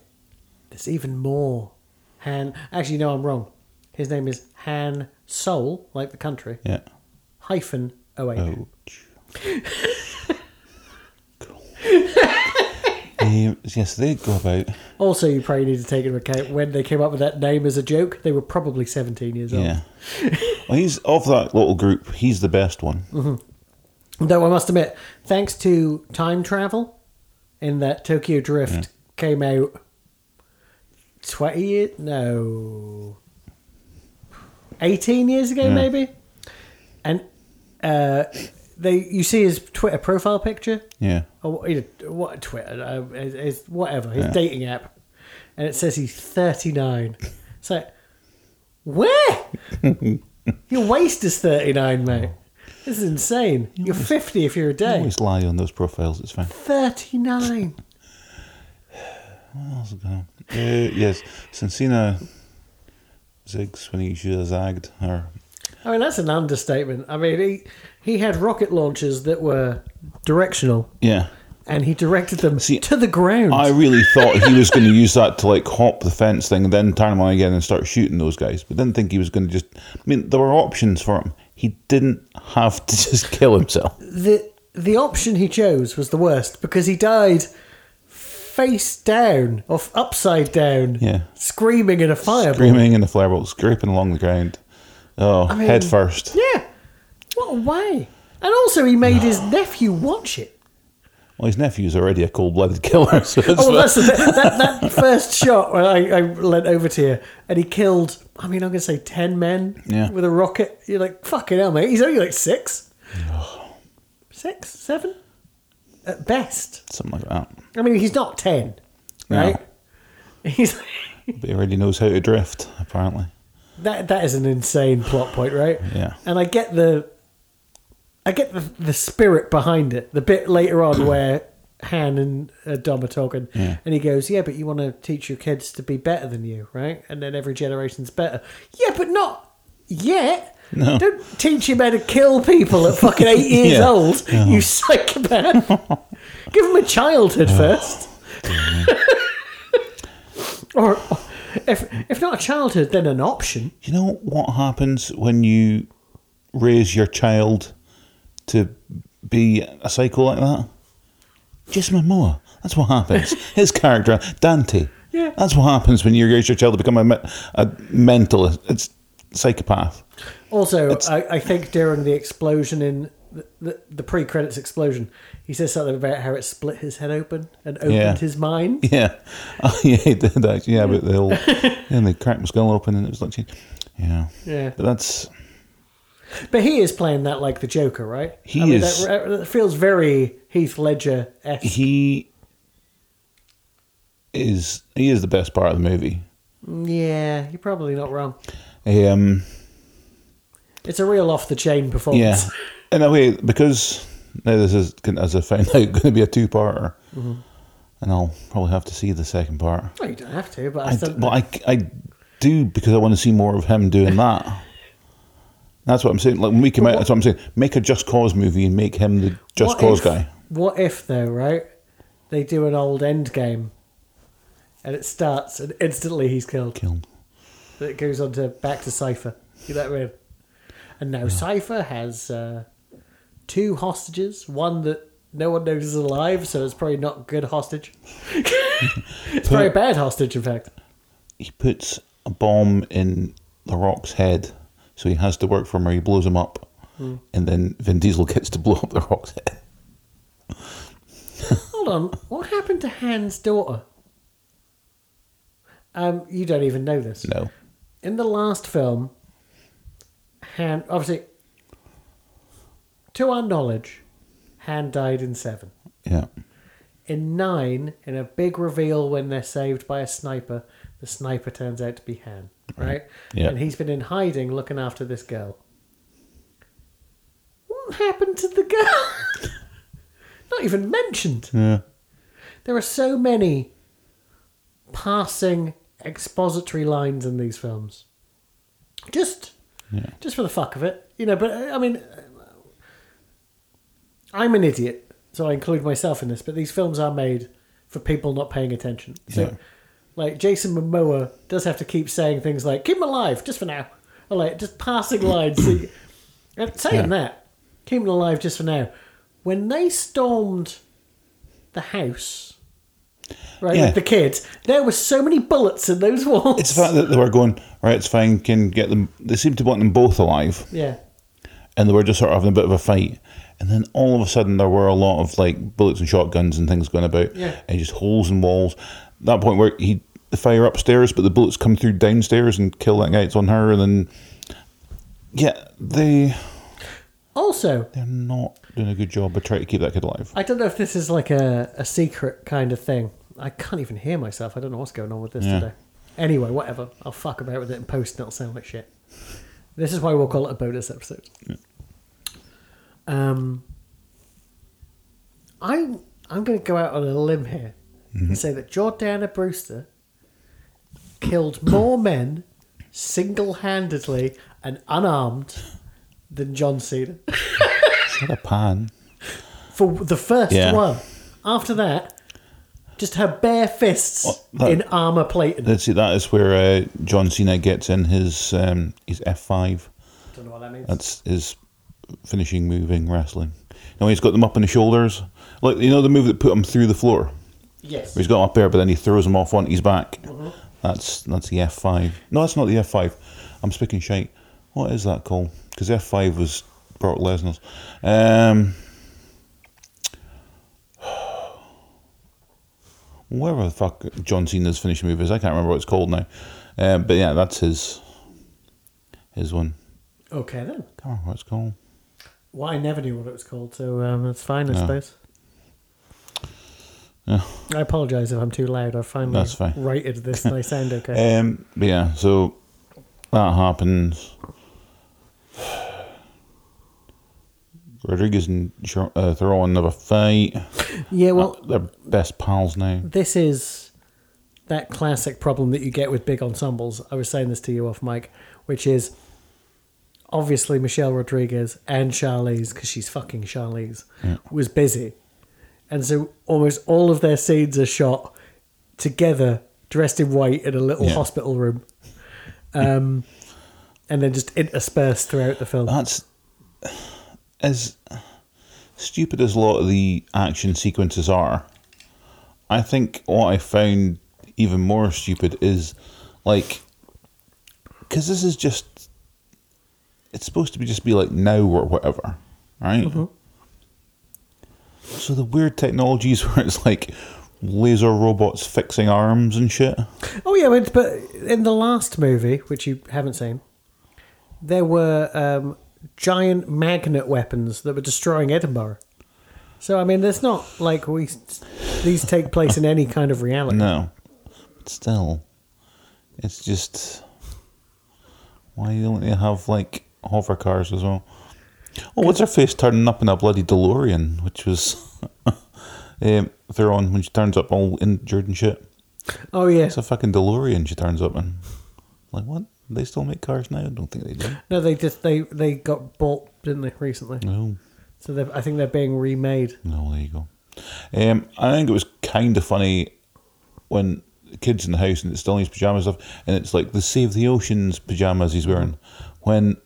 there's even more Han. Actually, no, I'm wrong. His name is Han Sol, like the country. Yeah. Hyphen. Oh, wait. Ouch. um, yes, they go about. Also, you probably need to take into account when they came up with that name as a joke, they were probably seventeen years old. Yeah. Well, he's of that little group, he's the best one. Mm-hmm. Though I must admit, thanks to time travel, in that Tokyo Drift yeah. came out twenty years? No. eighteen years ago, yeah. maybe? And. Uh, they, you see his Twitter profile picture? Yeah. Or, you know, what Twitter? Uh, is, is whatever. His yeah. dating app. And it says he's thirty-nine. It's like, where? Your waist is thirty-nine, mate. This is insane. You you're always, fifty if you're a day. You always lie on those profiles. It's fine. thirty-nine. What else is going on? Uh, yes. Cena zigs when he should have zagged her. I mean, that's an understatement. I mean, he he had rocket launchers that were directional. Yeah. And he directed them See, to the ground. I really thought he was going to use that to, like, hop the fence thing and then turn them on again and start shooting those guys. But didn't think he was going to just... I mean, there were options for him. He didn't have to just kill himself. The, the option he chose was the worst because he died face down, or upside down, yeah. screaming in a fireball. Screaming in a fireball, scraping along the ground. Oh, I mean, head first. Yeah. What a way. And also he made his nephew watch it. Well, his nephew's already a cold-blooded killer. So oh, well, that's the, that, that first shot when I, I leant over to you and he killed, I mean, I'm going to say ten men yeah. with a rocket. You're like, fucking hell, mate. He's only like six. Six? Seven? At best. Something like that. I mean, he's not ten, right? No. He's like... But he already knows how to drift, apparently. That that is an insane plot point, right? Yeah. And I get the, I get the, the spirit behind it. The bit later on where Han and uh, Dom are talking, yeah. and he goes, "Yeah, but you want to teach your kids to be better than you, right? And then every generation's better. Yeah, but not yet. No. Don't teach him how to kill people at fucking eight years yeah. old. No. You psychopath. Give him a childhood oh. first, or." If if not a childhood, then an option. You know what happens when you raise your child to be a psycho like that? Jason Momoa. That's what happens. His character, Dante. Yeah. That's what happens when you raise your child to become a, a mentalist. It's psychopath. Also, I, I think during the explosion in the, the, the pre-credits explosion, he says something about how it split his head open and opened yeah. his mind. Yeah. Oh, yeah, he did actually. Yeah, but they all, and they cracked my skull open and it was like, yeah. Yeah. But that's... But he is playing that like the Joker, right? He I mean, is. That, that feels very Heath Ledger-esque. He is, he is the best part of the movie. Yeah, you're probably not wrong. He, um, it's a real off-the-chain performance. Yeah, in a way, because now this is, as I found out, going to be a two-parter. Mm-hmm. And I'll probably have to see the second part. Well, you don't have to, but I, I do, But I, I do, because I want to see more of him doing that. That's what I'm saying. Like when we came out, that's what I'm saying. Make a Just Cause movie and make him the Just Cause guy. What if, though, right? They do an old Endgame, and it starts, and instantly he's killed. Killed. But it goes on to back to Cypher. You know what I mean? And now yeah. Cypher has uh, two hostages. One that no one knows is alive, so it's probably not a good hostage. It's probably a bad hostage, in fact. He puts a bomb in The Rock's head. So he has to work for him, or he blows him up, hmm. and then Vin Diesel gets to blow up The Rock's head. Hold on, what happened to Han's daughter? Um, you don't even know this. No. In the last film, Han, obviously, to our knowledge, Han died in seven. Yeah. In nine, in a big reveal when they're saved by a sniper, the sniper turns out to be Han. Right? Yeah. And he's been in hiding looking after this girl. What happened to the girl? Not even mentioned. Yeah. There are so many passing expository lines in these films. Just yeah. just for the fuck of it. You know, but I mean, I'm an idiot, so I include myself in this, but these films are made for people not paying attention. So yeah. Like, Jason Momoa does have to keep saying things like, keep him alive, just for now. Or, like, just passing lines. Saying yeah. that, keep him alive just for now. When they stormed the house, right, yeah. with the kids, there were so many bullets in those walls. It's the fact that they were going, right, it's fine, can get them... They seemed to want them both alive. Yeah. And they were just sort of having a bit of a fight. And then all of a sudden there were a lot of, like, bullets and shotguns and things going about. Yeah. And just holes in walls. That point where he the fire upstairs, but the bullets come through downstairs and kill that guy. It's on her, and then yeah, they also they're not doing a good job of trying to keep that kid alive. I don't know if this is like a, a secret kind of thing. I can't even hear myself. I don't know what's going on with this yeah. today. Anyway, whatever. I'll fuck about with it and post, and it'll sound like shit. This is why we'll call it a bonus episode. Yeah. Um, I I'm, I'm going to go out on a limb here. Mm-hmm. And say that Jordana Brewster killed more men single-handedly and unarmed than John Cena. Shut up, Han. For the first yeah. one. After that, just her bare fists well, that, in armour plating. Let's see, that is where uh, John Cena gets in his um, his F five. I don't know what that means. That's his finishing move in wrestling. No, he's got them up on the shoulders. Like, you know the move that put him through the floor? Yes. He's got him up there, but then he throws him off onto his back. Mm-hmm. That's that's the F five. No, that's not the F five. I'm speaking shite. What is that called? Because F five was Brock Lesnar's. Um, whatever the fuck John Cena's finishing move is, I can't remember what it's called now. Um, but yeah, that's his his one. Okay then. I can't remember what it's called. Well, I never knew what it was called, so um, that's fine, I no. suppose. Yeah. I apologise if I'm too loud. I finally rated this and I sound okay. Um, but yeah, so that happens. Rodriguez and uh, Theron have a fight. Yeah, well... Uh, they're best pals now. This is that classic problem that you get with big ensembles. I was saying this to you off mic, which is obviously Michelle Rodriguez and Charlize, because she's fucking Charlize, yeah. was busy. And so almost all of their scenes are shot together, dressed in white in a little yeah. hospital room. Um, and then just interspersed throughout the film. That's as stupid as a lot of the action sequences are. I think what I found even more stupid is, like, because this is just, it's supposed to be just be like now or whatever. right? Mm-hmm. So the weird technologies where it's like laser robots fixing arms and shit. Oh yeah, but in the last movie, which you haven't seen, there were um, giant magnet weapons that were destroying Edinburgh. So I mean, it's not like we these take place in any kind of reality. No, but still, it's just why don't they have like hover cars as well? Oh, what's her face turning up in a bloody DeLorean, which was um, Theron when she turns up all injured and shit. Oh, yeah. It's a fucking DeLorean she turns up in. Like, what? They still make cars now? I don't think they do. No, they just, they, they got bought, didn't they, recently? No. So I think they're being remade. No, there you go. Um, I think it was kind of funny when the kid's in the house and it's still in his pyjamas and stuff, and it's like the Save the Oceans pyjamas he's wearing when...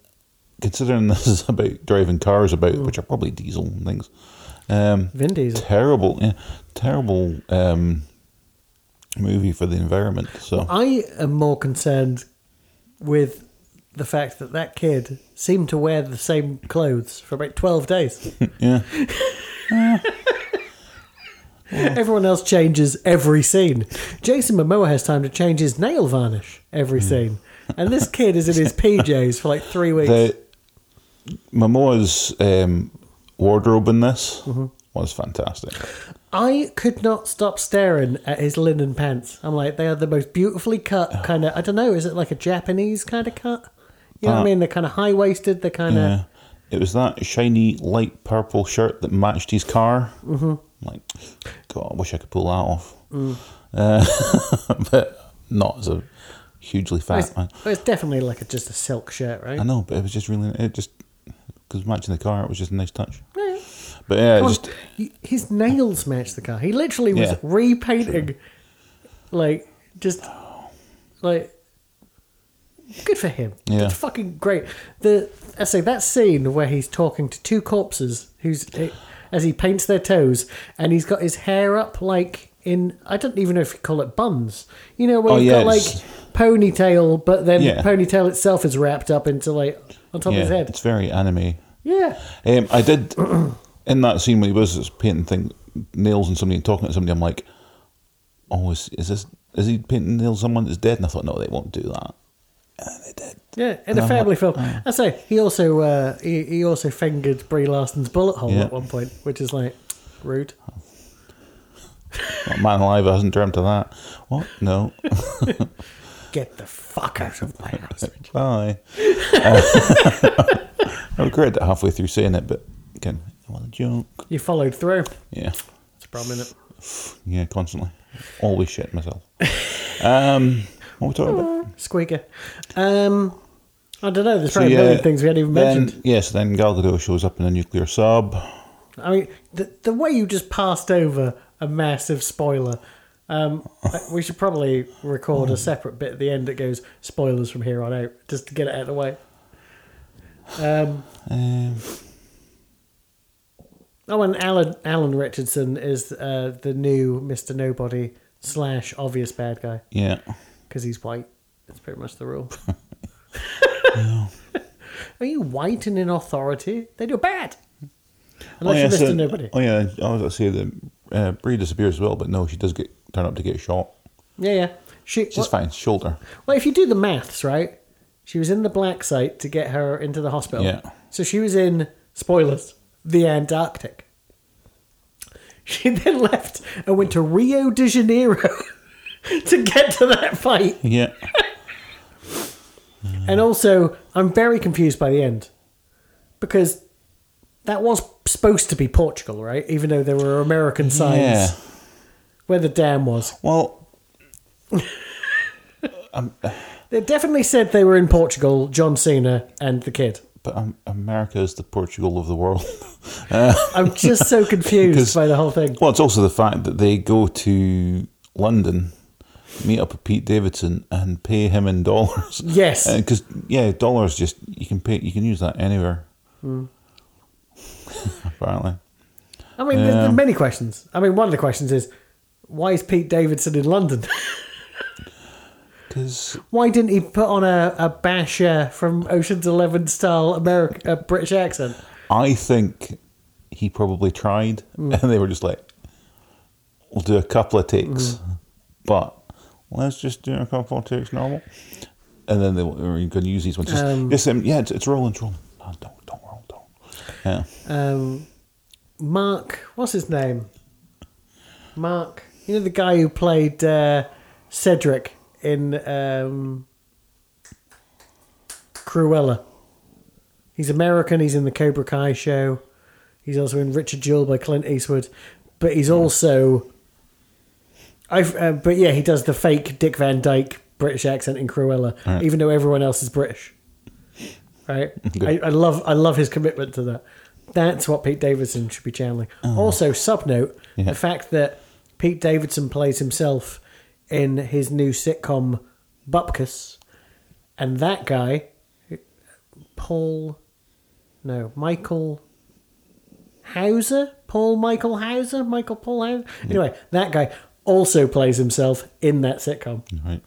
Considering this is about driving cars about, mm. which are probably diesel and things. Um, Vin Diesel. Terrible, yeah, terrible um, movie for the environment. So I am more concerned with the fact that that kid seemed to wear the same clothes for about twelve days. Yeah. yeah. Well, everyone else changes every scene. Jason Momoa has time to change his nail varnish every mm. scene. And this kid is in his P Js for like three weeks. The, Momoa's um, wardrobe in this mm-hmm. was fantastic. I could not stop staring at his linen pants. I'm like, they are the most beautifully cut kind of, I don't know, is it like a Japanese kind of cut? You know that, what I mean? They're kind of high-waisted, they're kind of... Yeah. It was that shiny, light purple shirt that matched his car. Mm-hmm. Like, God, I wish I could pull that off. Mm. Uh, but not as a... hugely fat it's, man. It's definitely like a, just a silk shirt, right? I know, but it was just really it just because matching the car, it was just a nice touch. Yeah. But yeah, oh, just his nails matched the car. He literally was yeah, repainting, true. like just like good for him. Yeah, it's fucking great. The I say that scene where he's talking to two corpses who's as he paints their toes, and he's got his hair up like. In, I don't even know if you call it buns. You know, where oh, you've yeah, got like ponytail, but then yeah. ponytail itself is wrapped up into like on top yeah, of his head. It's very anime. Yeah. Um, I did, in that scene when he was painting thing, nails on somebody and talking to somebody, I'm like, oh, is, is this, is he painting nails on someone that's dead? And I thought, no, they won't do that. And they did. Yeah, in and a I'm family like, film. Oh. I say, he also, uh, he, he also fingered Brie Larson's bullet hole yeah. at one point, which is like rude. Oh. Man alive, I hasn't dreamt of that. What? No. Get the fuck out of my house, Richard. Bye. Uh, I regret that halfway through saying it, but again, I want a joke. You followed through. Yeah. It's a problem, isn't it? Yeah, constantly. Always shit myself. Um, what are we talking oh, about? Squeaker. Um, I don't know. There's probably so, yeah, a million things we hadn't even then, mentioned. Yes, then Gal Gadot shows up in a nuclear sub. I mean, the, the way you just passed over... a massive spoiler. Um, we should probably record a separate bit at the end that goes spoilers from here on out, just to get it out of the way. Um, um. Oh, and Alan Alan Richardson is uh, the new Mister Nobody slash obvious bad guy. Yeah, because he's white. That's pretty much the rule. No. Are you white and in authority? Then you're bad. Unless oh, yeah, you're Mister So, Nobody. Oh yeah, I was going to say the. Uh, Bree disappears as well, but no, she does get turn up to get shot. Yeah, yeah. She, She's what, fine, shoulder. Well, if you do the maths, right, she was in the black site to get her into the hospital. Yeah. So she was in, spoilers, the Antarctic. She then left and went to Rio de Janeiro to get to that fight. Yeah. uh, and also, I'm very confused by the end. Because... that was supposed to be Portugal, right? Even though there were American signs yeah. where the dam was. Well, um, they definitely said they were in Portugal, John Cena and the kid. But um, America is the Portugal of the world. uh, I'm just so confused by the whole thing. Well, it's also the fact that they go to London, meet up with Pete Davidson and pay him in dollars. Yes. Because, uh, yeah, dollars just, you can pay, you can use that anywhere. Mm. Apparently. I mean, um, there are many questions. I mean, one of the questions is, why is Pete Davidson in London? Cause why didn't he put on a, a basher from Ocean's Eleven style American, uh, British accent? I think he probably tried, mm. and they were just like, we'll do a couple of takes, mm. but let's just do a couple of takes normal. And then they were going to use these ones. Just, um, just um, yeah, it's, it's rolling, it's rolling. No, don't, don't roll, don't. Yeah. Um, Mark, what's his name? Mark, you know the guy who played uh, Cedric in um, Cruella. He's American. He's in the Cobra Kai show. He's also in Richard Jewell by Clint Eastwood, but he's also. I've, uh, but yeah, he does the fake Dick Van Dyke British accent in Cruella, right. even though everyone else is British. Right? I, I love, I love his commitment to that. That's what Pete Davidson should be channeling. Oh. Also, sub note: yeah. the fact that Pete Davidson plays himself in his new sitcom Bupkis, and that guy, Paul. No, Michael Hauser? Paul Michael Hauser? Michael Paul Hauser? Yeah. Anyway, that guy also plays himself in that sitcom. Right.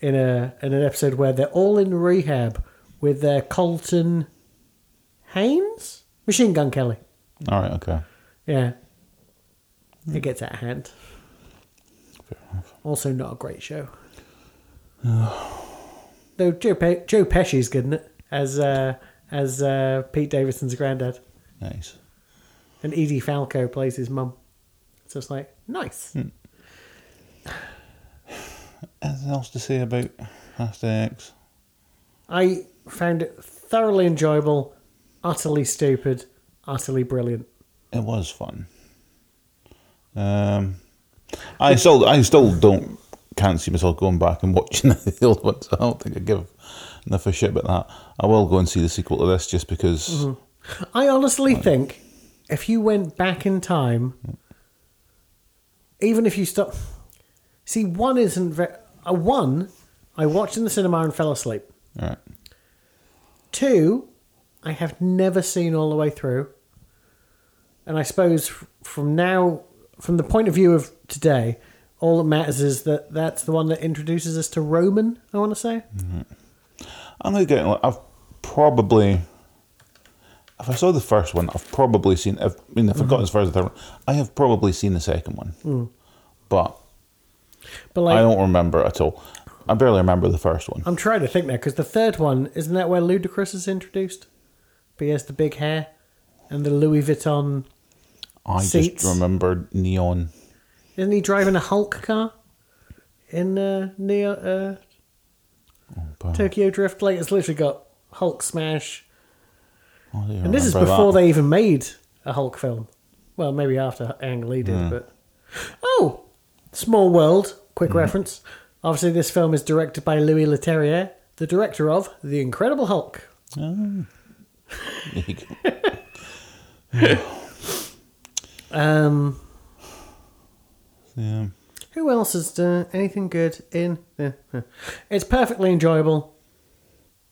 In a in an episode where they're all in rehab with their Colton Haynes? Machine Gun Kelly. All right, okay. Yeah. It gets out of hand. Fair enough. Also not a great show. Though Joe, Pe- Joe Pesci's good, isn't it? As... Uh, As uh, Pete Davidson's granddad. Nice. And Edie Falco plays his mum. So it's like, nice. Hmm. Anything else to say about Fast X? I found it thoroughly enjoyable, utterly stupid, utterly brilliant. It was fun. Um, I still, I still don't, can't see myself going back and watching the old ones. I don't think I give enough of shit about that. I will go and see the sequel to this just because... Mm-hmm. I honestly like, think if you went back in time, yeah. even if you stop... See, one isn't very... Uh, one, I watched in the cinema and fell asleep. All right. Two, I have never seen all the way through. And I suppose from now, from the point of view of today, all that matters is that that's the one that introduces us to Roman, I want to say. Mm-hmm. I'm not getting, like, I've probably, if I saw the first one, I've probably seen, I've, I mean, if mm-hmm. I got as far as the third one, I have probably seen the second one. Mm. But, but like, I don't remember at all. I barely remember the first one. I'm trying to think now, because the third one, isn't that where Ludacris is introduced? But he has the big hair and the Louis Vuitton I seats. Just remembered Neon. Isn't he driving a Hulk car in uh, Neo... Uh, Oh, Tokyo Drift, like, it's literally got Hulk smash, oh, and this is before that. They even made a Hulk film. Well, maybe after Ang Lee did, mm. but oh, Small World. Quick mm. reference. Obviously, this film is directed by Louis Leterrier, the director of The Incredible Hulk. Oh. There you go. um, yeah. Who else has done anything good in... It's perfectly enjoyable.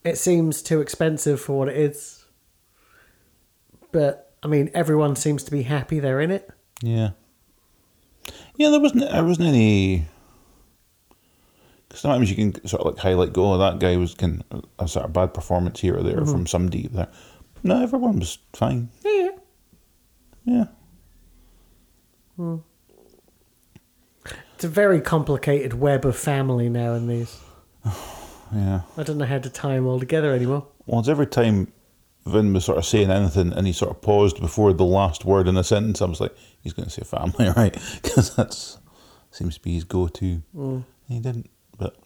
It seems too expensive for what it is. But, I mean, everyone seems to be happy they're in it. Yeah. Yeah, there wasn't there wasn't any... Because sometimes you can sort of like highlight, go, oh, that guy was can a sort of bad performance here or there mm-hmm. from somebody there. No, everyone was fine. Yeah. Yeah. Hmm. It's a very complicated web of family now in these. Yeah. I don't know how to tie them all together anymore. Well, it's every time Vin was sort of saying anything and he sort of paused before the last word in a sentence, I was like, he's going to say family, right? Because that seems to be his go-to. Mm. He didn't, but...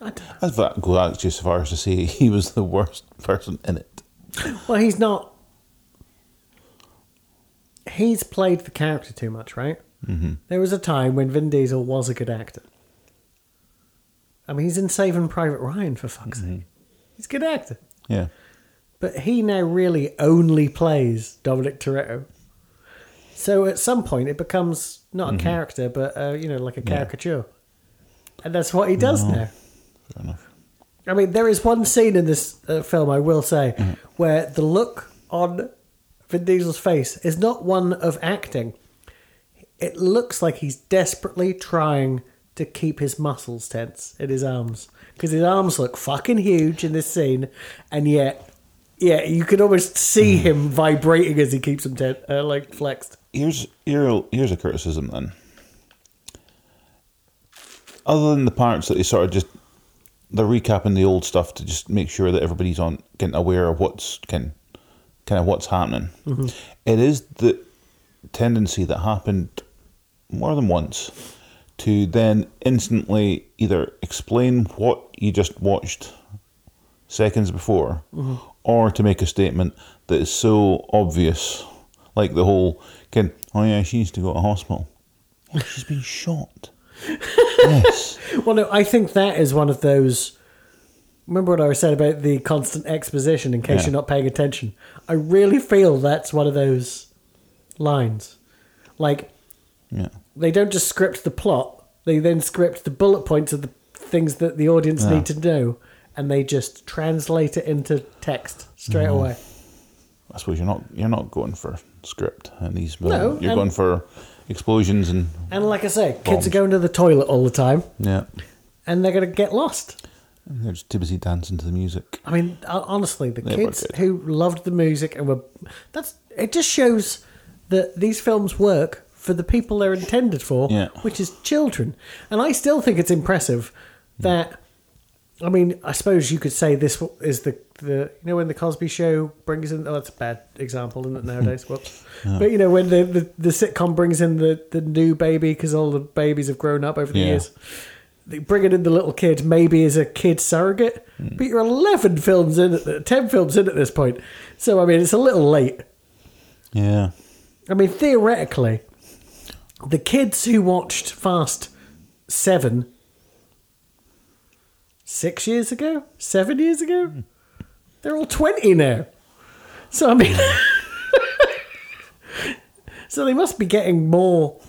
I don't know. I'd go out just as far as to say he was the worst person in it. Well, he's not... He's played the character too much, right? Mm-hmm. There was a time when Vin Diesel was a good actor. I mean, he's in Saving Private Ryan, for fuck's mm-hmm. sake. He's a good actor. Yeah. But he now really only plays Dominic Toretto. So at some point it becomes not mm-hmm. a character, but, uh, you know, like a caricature. Yeah. And that's what he does no. now. Fair enough. I mean, there is one scene in this uh, film, I will say, mm-hmm. where the look on... Vin Diesel's face is not one of acting. It looks like he's desperately trying to keep his muscles tense in his arms. Because his arms look fucking huge in this scene, and yet yeah, you could almost see him vibrating as he keeps him ten- uh, like flexed. Here's here, here's a criticism then. Other than the parts that they sort of just they're recapping the old stuff to just make sure that everybody's on getting aware of what's can kind of what's happening. Mm-hmm. It is the tendency that happened more than once to then instantly either explain what you just watched seconds before, mm-hmm. or to make a statement that is so obvious, like the whole, "Can oh yeah, she needs to go to a hospital. Oh, she's been shot." Yes. Well, no, I think that is one of those. Remember what I was saying about the constant exposition in case yeah. you're not paying attention? I really feel that's one of those lines. Like, yeah. they don't just script the plot, they then script the bullet points of the things that the audience yeah. need to know, and they just translate it into text straight mm-hmm. away. I suppose you're not you're not going for script in these movies. No, you're going for explosions and And like I say, bombs. Kids are going to the toilet all the time. Yeah. And they're going to get lost. And they're just too busy dancing to the music. I mean, honestly, the they kids who loved the music and were... that's it just shows that these films work for the people they're intended for, yeah. which is children. And I still think it's impressive that... I mean, I suppose you could say this is the... the you know when the Cosby Show brings in... Oh, that's a bad example, isn't it, nowadays? Whoops. Yeah. But, you know, when the, the, the sitcom brings in the, the new baby because all the babies have grown up over the yeah. years... Bringing in the little kid maybe is a kid surrogate, mm. but you're eleven films in, at the, ten films in at this point. So I mean, it's a little late. Yeah. I mean, theoretically, the kids who watched Fast Seven six years ago, seven years ago, mm. they're all twenty now. So I mean, so they must be getting more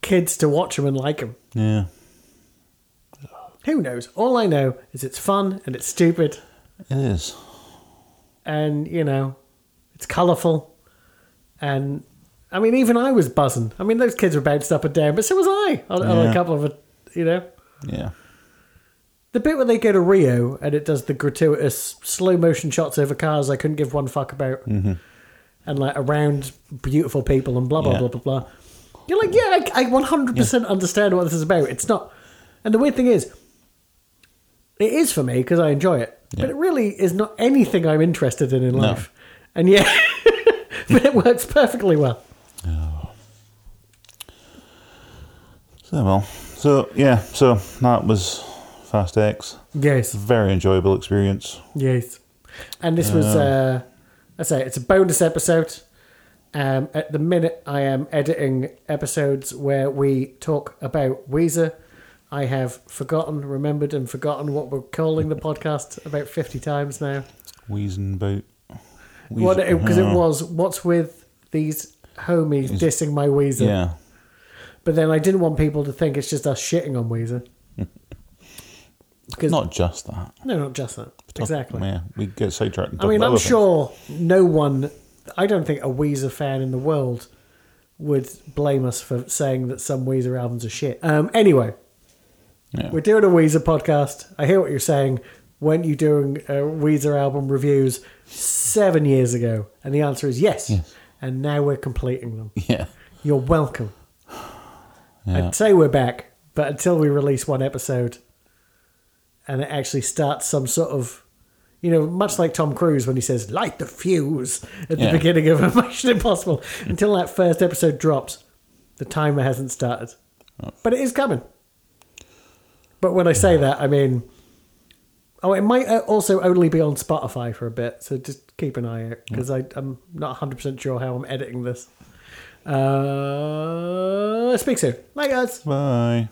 kids to watch them and like them. Yeah. Who knows? All I know is it's fun and it's stupid. It is. And, you know, it's colourful. And, I mean, even I was buzzing. I mean, those kids were bounced up and down, but so was I on, yeah. on a couple of, a, you know. Yeah. The bit where they go to Rio and it does the gratuitous slow-motion shots over cars I couldn't give one fuck about. Mm-hmm. And, like, around beautiful people and blah, blah, yeah. blah, blah, blah. You're like, yeah, I, I one hundred percent yeah. understand what this is about. It's not... And the weird thing is... It is for me because I enjoy it, yeah. but it really is not anything I'm interested in in life. No. And yeah, but it works perfectly well. Oh. So well, so yeah, so that was Fast X. Yes, very enjoyable experience. Yes, and this was, uh, I say, it's a bonus episode. Um, at the minute, I am editing episodes where we talk about Weezer. I have forgotten, remembered and forgotten what we're calling the podcast about fifty times now. Wheezing about. Because it, oh. it was, what's with these homies it's, dissing my Weezer? Yeah. But then I didn't want people to think it's just us shitting on Weezer. Because not just that. No, not just that. Talk, exactly. Yeah, we get sidetracked. I mean, I'm sure things. no one, I don't think a Weezer fan in the world would blame us for saying that some Weezer albums are shit. Um, anyway. Yeah. We're doing a Weezer podcast. I hear what you're saying. Weren't you doing uh, Weezer album reviews seven years ago? And the answer is yes. yes. And now we're completing them. Yeah. You're welcome. Yeah. I'd say we're back, but until we release one episode and it actually starts some sort of, you know, much like Tom Cruise when he says, light the fuse at yeah. the beginning of Mission Impossible. Until that first episode drops, the timer hasn't started. Oh. But it is coming. But when I say that, I mean, oh, it might also only be on Spotify for a bit, so just keep an eye out because yeah. I'm not one hundred percent sure how I'm editing this. Uh, speak soon. Bye, guys. Bye.